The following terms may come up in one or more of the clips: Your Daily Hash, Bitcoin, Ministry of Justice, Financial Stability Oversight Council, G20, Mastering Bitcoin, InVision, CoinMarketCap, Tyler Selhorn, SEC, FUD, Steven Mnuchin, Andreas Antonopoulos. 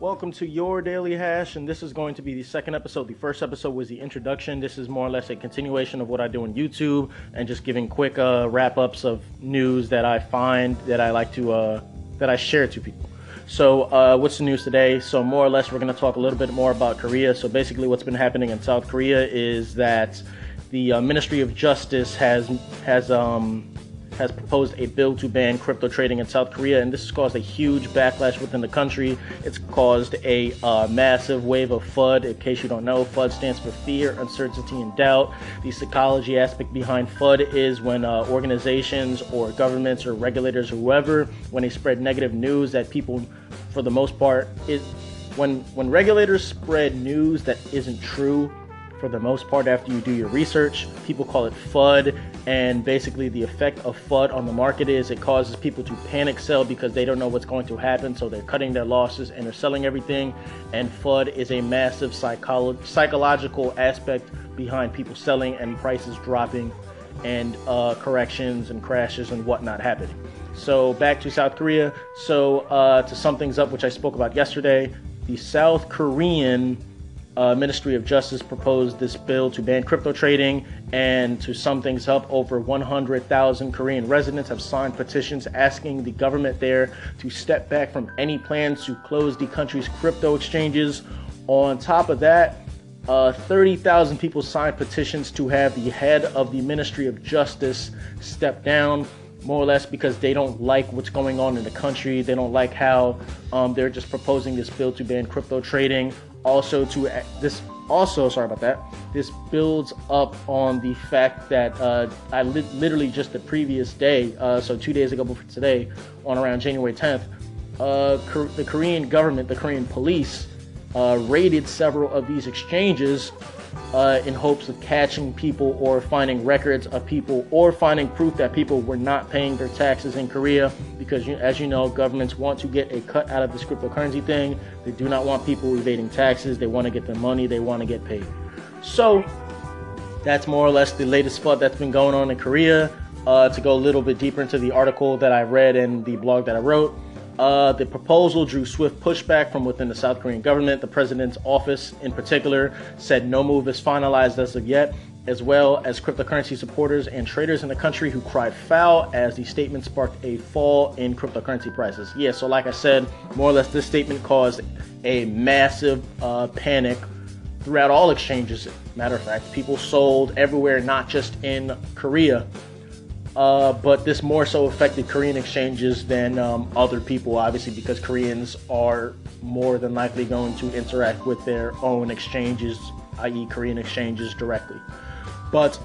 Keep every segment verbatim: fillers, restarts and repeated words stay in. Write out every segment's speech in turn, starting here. Welcome to Your Daily Hash, and this is going to be the second episode. The first episode was the introduction. This is more or less a continuation of what I do on YouTube and just giving quick uh, wrap-ups of news that I find that I like to, uh, that I share to people. So uh, what's the news today? So more or less, we're going to talk a little bit more about Korea. So basically what's been happening in South Korea is that the uh, Ministry of Justice has, has, um, has proposed a bill to ban crypto trading in South Korea, and this has caused a huge backlash within the country. It's caused a uh, massive wave of F U D. In case you don't know, F U D stands for fear, uncertainty, and doubt. The psychology aspect behind F U D is when uh, organizations or governments or regulators or whoever, when they spread negative news that people, for the most part, is when when regulators spread news that isn't true. For the most part, after you do your research, people call it F U D, and basically the effect of F U D on the market is it causes people to panic sell because they don't know what's going to happen, so they're cutting their losses and they're selling everything. And F U D is a massive psycholo- psychological aspect behind people selling and prices dropping and uh, corrections and crashes and whatnot happening. So back to South Korea. So uh, to sum things up, which I spoke about yesterday, the South Korean Uh, Ministry of Justice proposed this bill to ban crypto trading, and to sum things up, over one hundred thousand Korean residents have signed petitions asking the government there to step back from any plans to close the country's crypto exchanges. On top of that, uh, thirty thousand people signed petitions to have the head of the Ministry of Justice step down, more or less because they don't like what's going on in the country. They don't like how um, they're just proposing this bill to ban crypto trading. Also, to this, also sorry about that. This builds up on the fact that uh, I li- literally just the previous day, uh, so two days ago before today, on around January tenth, uh, Cor- the Korean government, the Korean police, uh, raided several of these exchanges uh, in hopes of catching people or finding records of people or finding proof that people were not paying their taxes in Korea. Because, you, as you know, governments want to get a cut out of this cryptocurrency thing. They do not want people evading taxes. They want to get their money. They want to get paid. So that's more or less the latest F U D that's been going on in Korea. Uh, to go a little bit deeper into the article that I read and the blog that I wrote, uh, the proposal drew swift pushback from within the South Korean government. The president's office, in particular, said no move is finalized as of yet, as well as cryptocurrency supporters and traders in the country who cried foul as the statement sparked a fall in cryptocurrency prices. Yeah, so like I said, more or less this statement caused a massive uh, panic throughout all exchanges. Matter of fact, people sold everywhere, not just in Korea, uh, but this more so affected Korean exchanges than um, other people, obviously, because Koreans are more than likely going to interact with their own exchanges, that is. Korean exchanges directly. But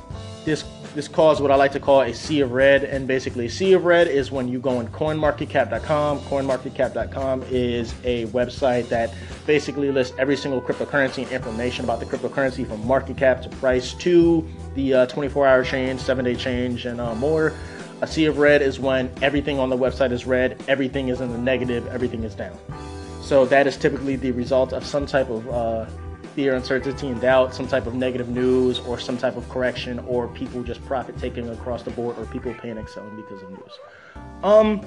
this this caused what I like to call a sea of red, and basically a sea of red is when you go on coin market cap dot com. coin market cap dot com is a website that basically lists every single cryptocurrency and information about the cryptocurrency, from market cap to price to the uh, twenty-four hour change, seven day change, and uh, more. A sea of red is when everything on the website is red, everything is in the negative, everything is down. So that is typically the result of some type of uh, fear, uncertainty, and doubt, some type of negative news or some type of correction, or people just profit taking across the board, or people panic selling because of news. Um,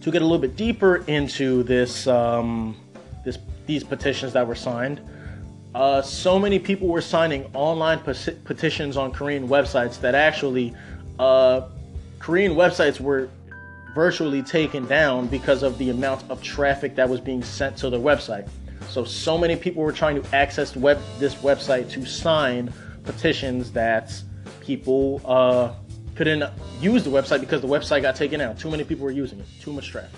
to get a little bit deeper into this, um, this these petitions that were signed, uh, so many people were signing online pet- petitions on Korean websites that actually uh, Korean websites were virtually taken down because of the amount of traffic that was being sent to their website. So, so many people were trying to access web, this website to sign petitions that people uh, couldn't use the website because the website got taken out. Too many people were using it. Too much traffic.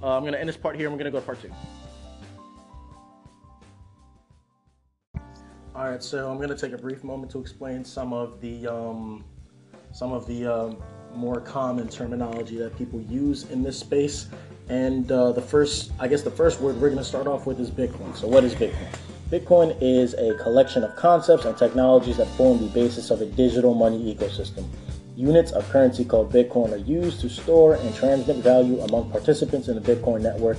Uh, I'm going to end this part here. I'm going to go to part two. All right, so I'm going to take a brief moment to explain some of the um, some of the um, more common terminology that people use in this space. And uh, the first, I guess the first word we're going to start off with is Bitcoin. So what is Bitcoin? Bitcoin is a collection of concepts and technologies that form the basis of a digital money ecosystem. Units of currency called Bitcoin are used to store and transmit value among participants in the Bitcoin network.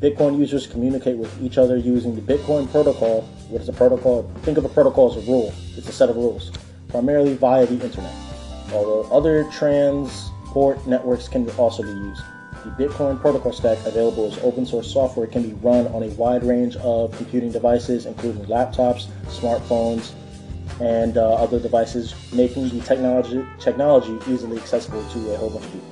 Bitcoin users communicate with each other using the Bitcoin protocol. What is a protocol? Think of a protocol as a rule. It's a set of rules, primarily via the internet, although other transport networks can also be used. The Bitcoin protocol stack available as open source software can be run on a wide range of computing devices, including laptops, smartphones, and uh, other devices, making the technology, technology easily accessible to a whole bunch of people.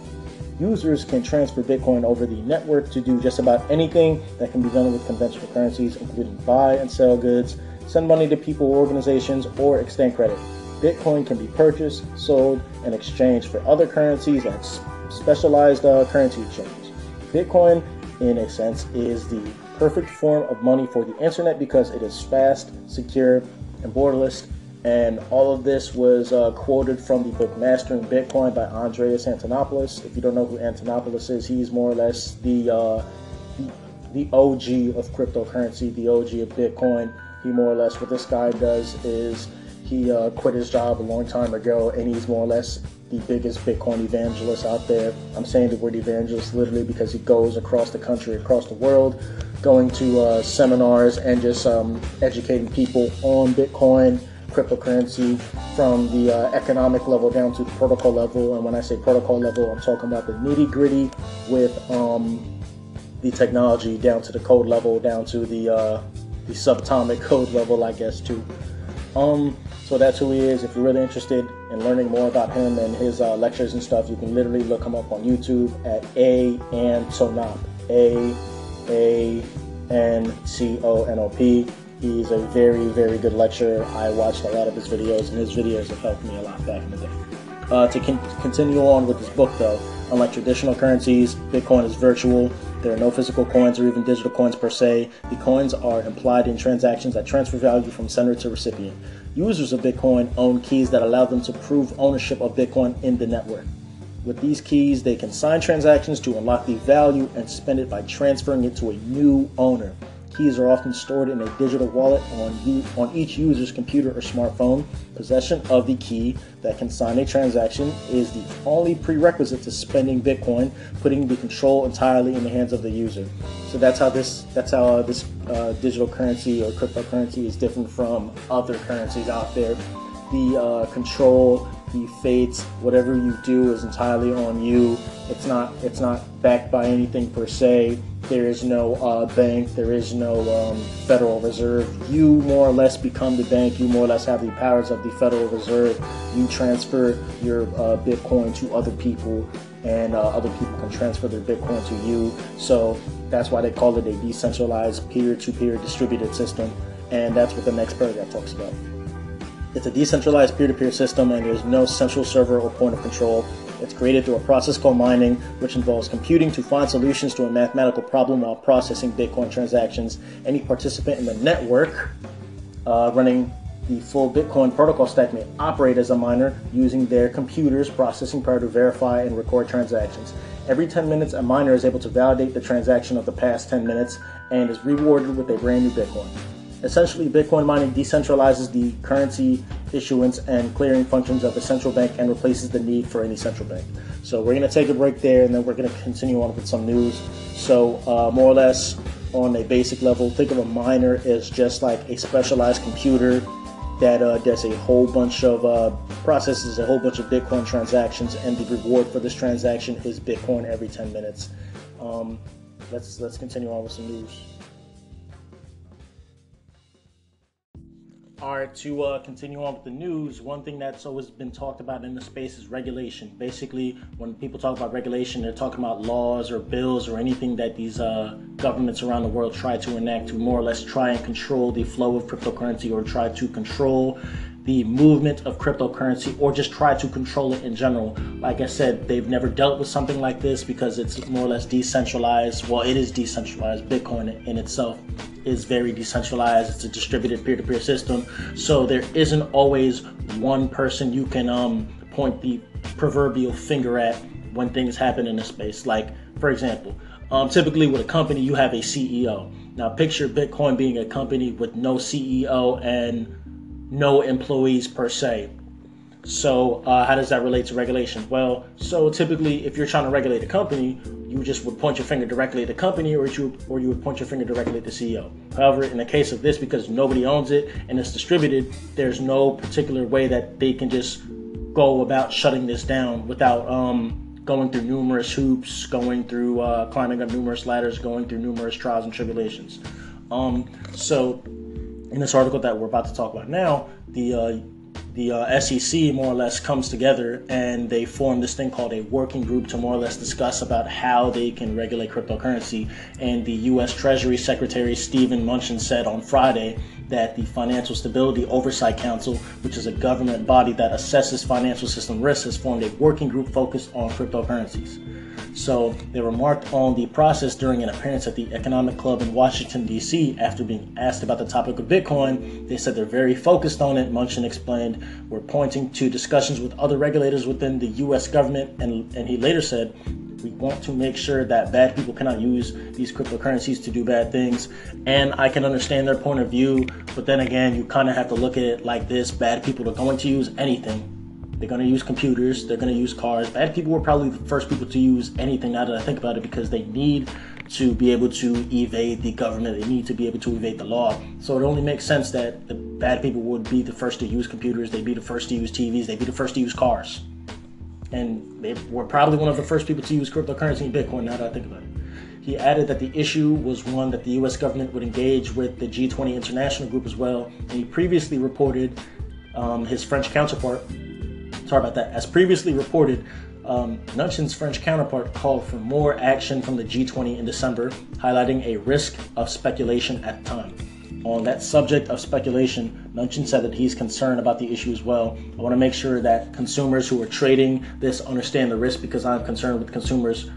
Users can transfer Bitcoin over the network to do just about anything that can be done with conventional currencies, including buy and sell goods, send money to people or organizations, or extend credit. Bitcoin can be purchased, sold, and exchanged for other currencies at specialized uh, currency exchanges. Bitcoin, in a sense, is the perfect form of money for the internet because it is fast, secure, and borderless. And all of this was uh, quoted from the book Mastering Bitcoin by Andreas Antonopoulos. If you don't know who Antonopoulos is, he's more or less the, uh, the O G of cryptocurrency, the O G of Bitcoin. He more or less, what this guy does is he uh, quit his job a long time ago, and he's more or less the biggest Bitcoin evangelist out there. I'm saying the word evangelist literally because he goes across the country, across the world, going to uh, seminars and just um, educating people on Bitcoin, cryptocurrency, from the uh, economic level down to the protocol level. And when I say protocol level, I'm talking about the nitty-gritty with um, the technology, down to the code level, down to the uh, the subatomic code level, I guess, too. Um, so that's who he is. If you're really interested in learning more about him and his uh, lectures and stuff, you can literally look him up on YouTube at A Antonop, A A N T O N O P. He's a very, very good lecturer. I watched a lot of his videos, and his videos have helped me a lot back in the day. Uh, to con continue on with this book, though, unlike traditional currencies, Bitcoin is virtual. There are no physical coins or even digital coins per se. The coins are implied in transactions that transfer value from sender to recipient. Users of Bitcoin own keys that allow them to prove ownership of Bitcoin in the network. With these keys, they can sign transactions to unlock the value and spend it by transferring it to a new owner. Keys are often stored in a digital wallet on, on each user's computer or smartphone. Possession of the key that can sign a transaction is the only prerequisite to spending Bitcoin, putting the control entirely in the hands of the user. So that's how this that's how uh, this uh, digital currency or cryptocurrency is different from other currencies out there. The uh, control, the fates, whatever you do is entirely on you. It's not it's not backed by anything per se. There is no uh, bank, there is no um, Federal Reserve. You more or less become the bank, you more or less have the powers of the Federal Reserve. You transfer your uh, Bitcoin to other people, and uh, other people can transfer their Bitcoin to you. So that's why they call it a decentralized peer-to-peer distributed system, and that's what the next paragraph talks about. It's a decentralized peer-to-peer system, and there's no central server or point of control. It's created through a process called mining, which involves computing to find solutions to a mathematical problem while processing Bitcoin transactions. Any participant in the network uh, running the full Bitcoin protocol stack may operate as a miner using their computer's processing power to verify and record transactions. Every ten minutes, a miner is able to validate the transaction of the past ten minutes and is rewarded with a brand new Bitcoin. Essentially, Bitcoin mining decentralizes the currency issuance and clearing functions of a central bank and replaces the need for any central bank. So we're going to take a break there, and then we're going to continue on with some news. So uh, more or less on a basic level, think of a miner as just like a specialized computer that uh, does a whole bunch of, uh, processes a whole bunch of Bitcoin transactions, and the reward for this transaction is Bitcoin every ten minutes. Um, let's, let's continue on with some news. All right, to uh, continue on with the news, one thing that's always been talked about in the space is regulation. Basically, when people talk about regulation, they're talking about laws or bills or anything that these uh, governments around the world try to enact to more or less try and control the flow of cryptocurrency, or try to control the movement of cryptocurrency, or just try to control it in general. Like I said, they've never dealt with something like this because it's more or less decentralized. Well, it is decentralized. Bitcoin in itself is very decentralized. It's a distributed peer-to-peer system, so there isn't always one person you can um, point the proverbial finger at when things happen in a space. Like, for example, um, typically with a company, you have a C E O. Now, picture Bitcoin being a company with no C E O and no employees per se. So uh, how does that relate to regulation? Well, so typically if you're trying to regulate a company, you just would point your finger directly at the company, or you, or you would point your finger directly at the C E O. However, in the case of this, because nobody owns it and it's distributed, there's no particular way that they can just go about shutting this down without um, going through numerous hoops, going through uh, climbing up numerous ladders, going through numerous trials and tribulations. Um, so in this article that we're about to talk about now, the uh, the uh, S E C more or less comes together and they form this thing called a working group to more or less discuss about how they can regulate cryptocurrency. And the U S Treasury Secretary Steven Mnuchin said on Friday that the Financial Stability Oversight Council, which is a government body that assesses financial system risks, has formed a working group focused on cryptocurrencies. So they remarked on the process during an appearance at the Economic Club in Washington, D C After being asked about the topic of Bitcoin, they said they're very focused on it. Mnuchin explained, "We're pointing to discussions with other regulators within the U S government," and, and he later said, "We want to make sure that bad people cannot use these cryptocurrencies to do bad things." And I can understand their point of view, but then again, you kind of have to look at it like this. Bad people are going to use anything. They're going to use computers, they're going to use cars. Bad people were probably the first people to use anything, now that I think about it, because they need to be able to evade the government. They need to be able to evade the law. So it only makes sense that the bad people would be the first to use computers, they'd be the first to use T Vs, they'd be the first to use cars. And they were probably one of the first people to use cryptocurrency and Bitcoin, now that I think about it. He added that the issue was one that the U S government would engage with the G twenty international group as well. And he previously reported um, his French counterpart Sorry about that. As previously reported, um, Mnuchin's French counterpart called for more action from the G twenty in December, highlighting a risk of speculation at the time. On that subject of speculation, Mnuchin said that he's concerned about the issue as well. "I want to make sure that consumers who are trading this understand the risk, because I'm concerned with consumers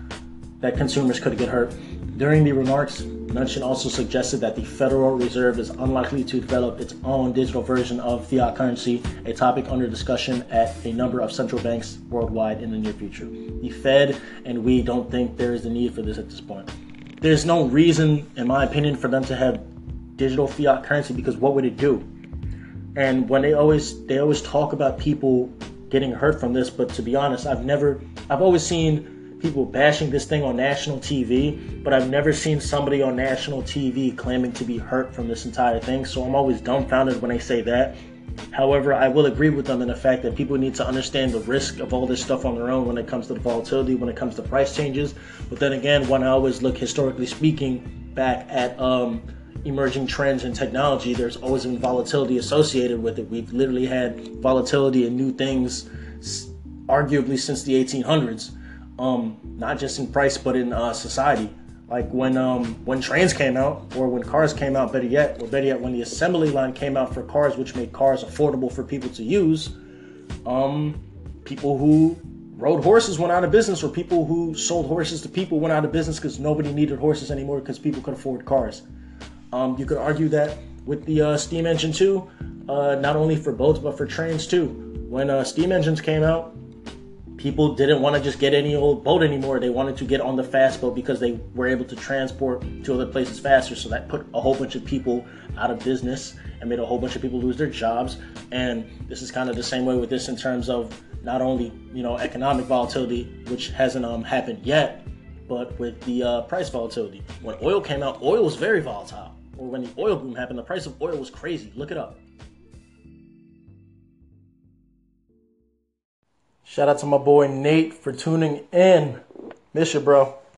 that consumers could get hurt." During the remarks, Mnuchin also suggested that the Federal Reserve is unlikely to develop its own digital version of fiat currency, a topic under discussion at a number of central banks worldwide in the near future. "The Fed and we don't think there is a need for this at this point." There's no reason, in my opinion, for them to have digital fiat currency, because what would it do? And when they always they always talk about people getting hurt from this, but to be honest, I've never I've always seen people bashing this thing on national T V, but I've never seen somebody on national T V claiming to be hurt from this entire thing, so I'm always dumbfounded when they say that. However, I will agree with them in the fact that people need to understand the risk of all this stuff on their own when it comes to the volatility, when it comes to price changes. But then again, when I always look, historically speaking, back at um, emerging trends in technology, there's always been volatility associated with it. We've literally had volatility in new things arguably since the eighteen hundreds. Um, not just in price, but in uh, society. Like when um, when trains came out, or when cars came out, better yet, or better yet, when the assembly line came out for cars, which made cars affordable for people to use, um, people who rode horses went out of business, or people who sold horses to people went out of business because nobody needed horses anymore because people could afford cars. Um, you could argue that with the uh, steam engine too, uh, not only for boats, but for trains too. When uh, steam engines came out, people didn't want to just get any old boat anymore. They wanted to get on the fast boat because they were able to transport to other places faster. So that put a whole bunch of people out of business and made a whole bunch of people lose their jobs. And this is kind of the same way with this in terms of not only, you know, economic volatility, which hasn't um, happened yet, but with the uh, price volatility. When oil came out, oil was very volatile. Or when the oil boom happened, the price of oil was crazy. Look it up. Shout out to my boy Nate for tuning in. Miss you, bro.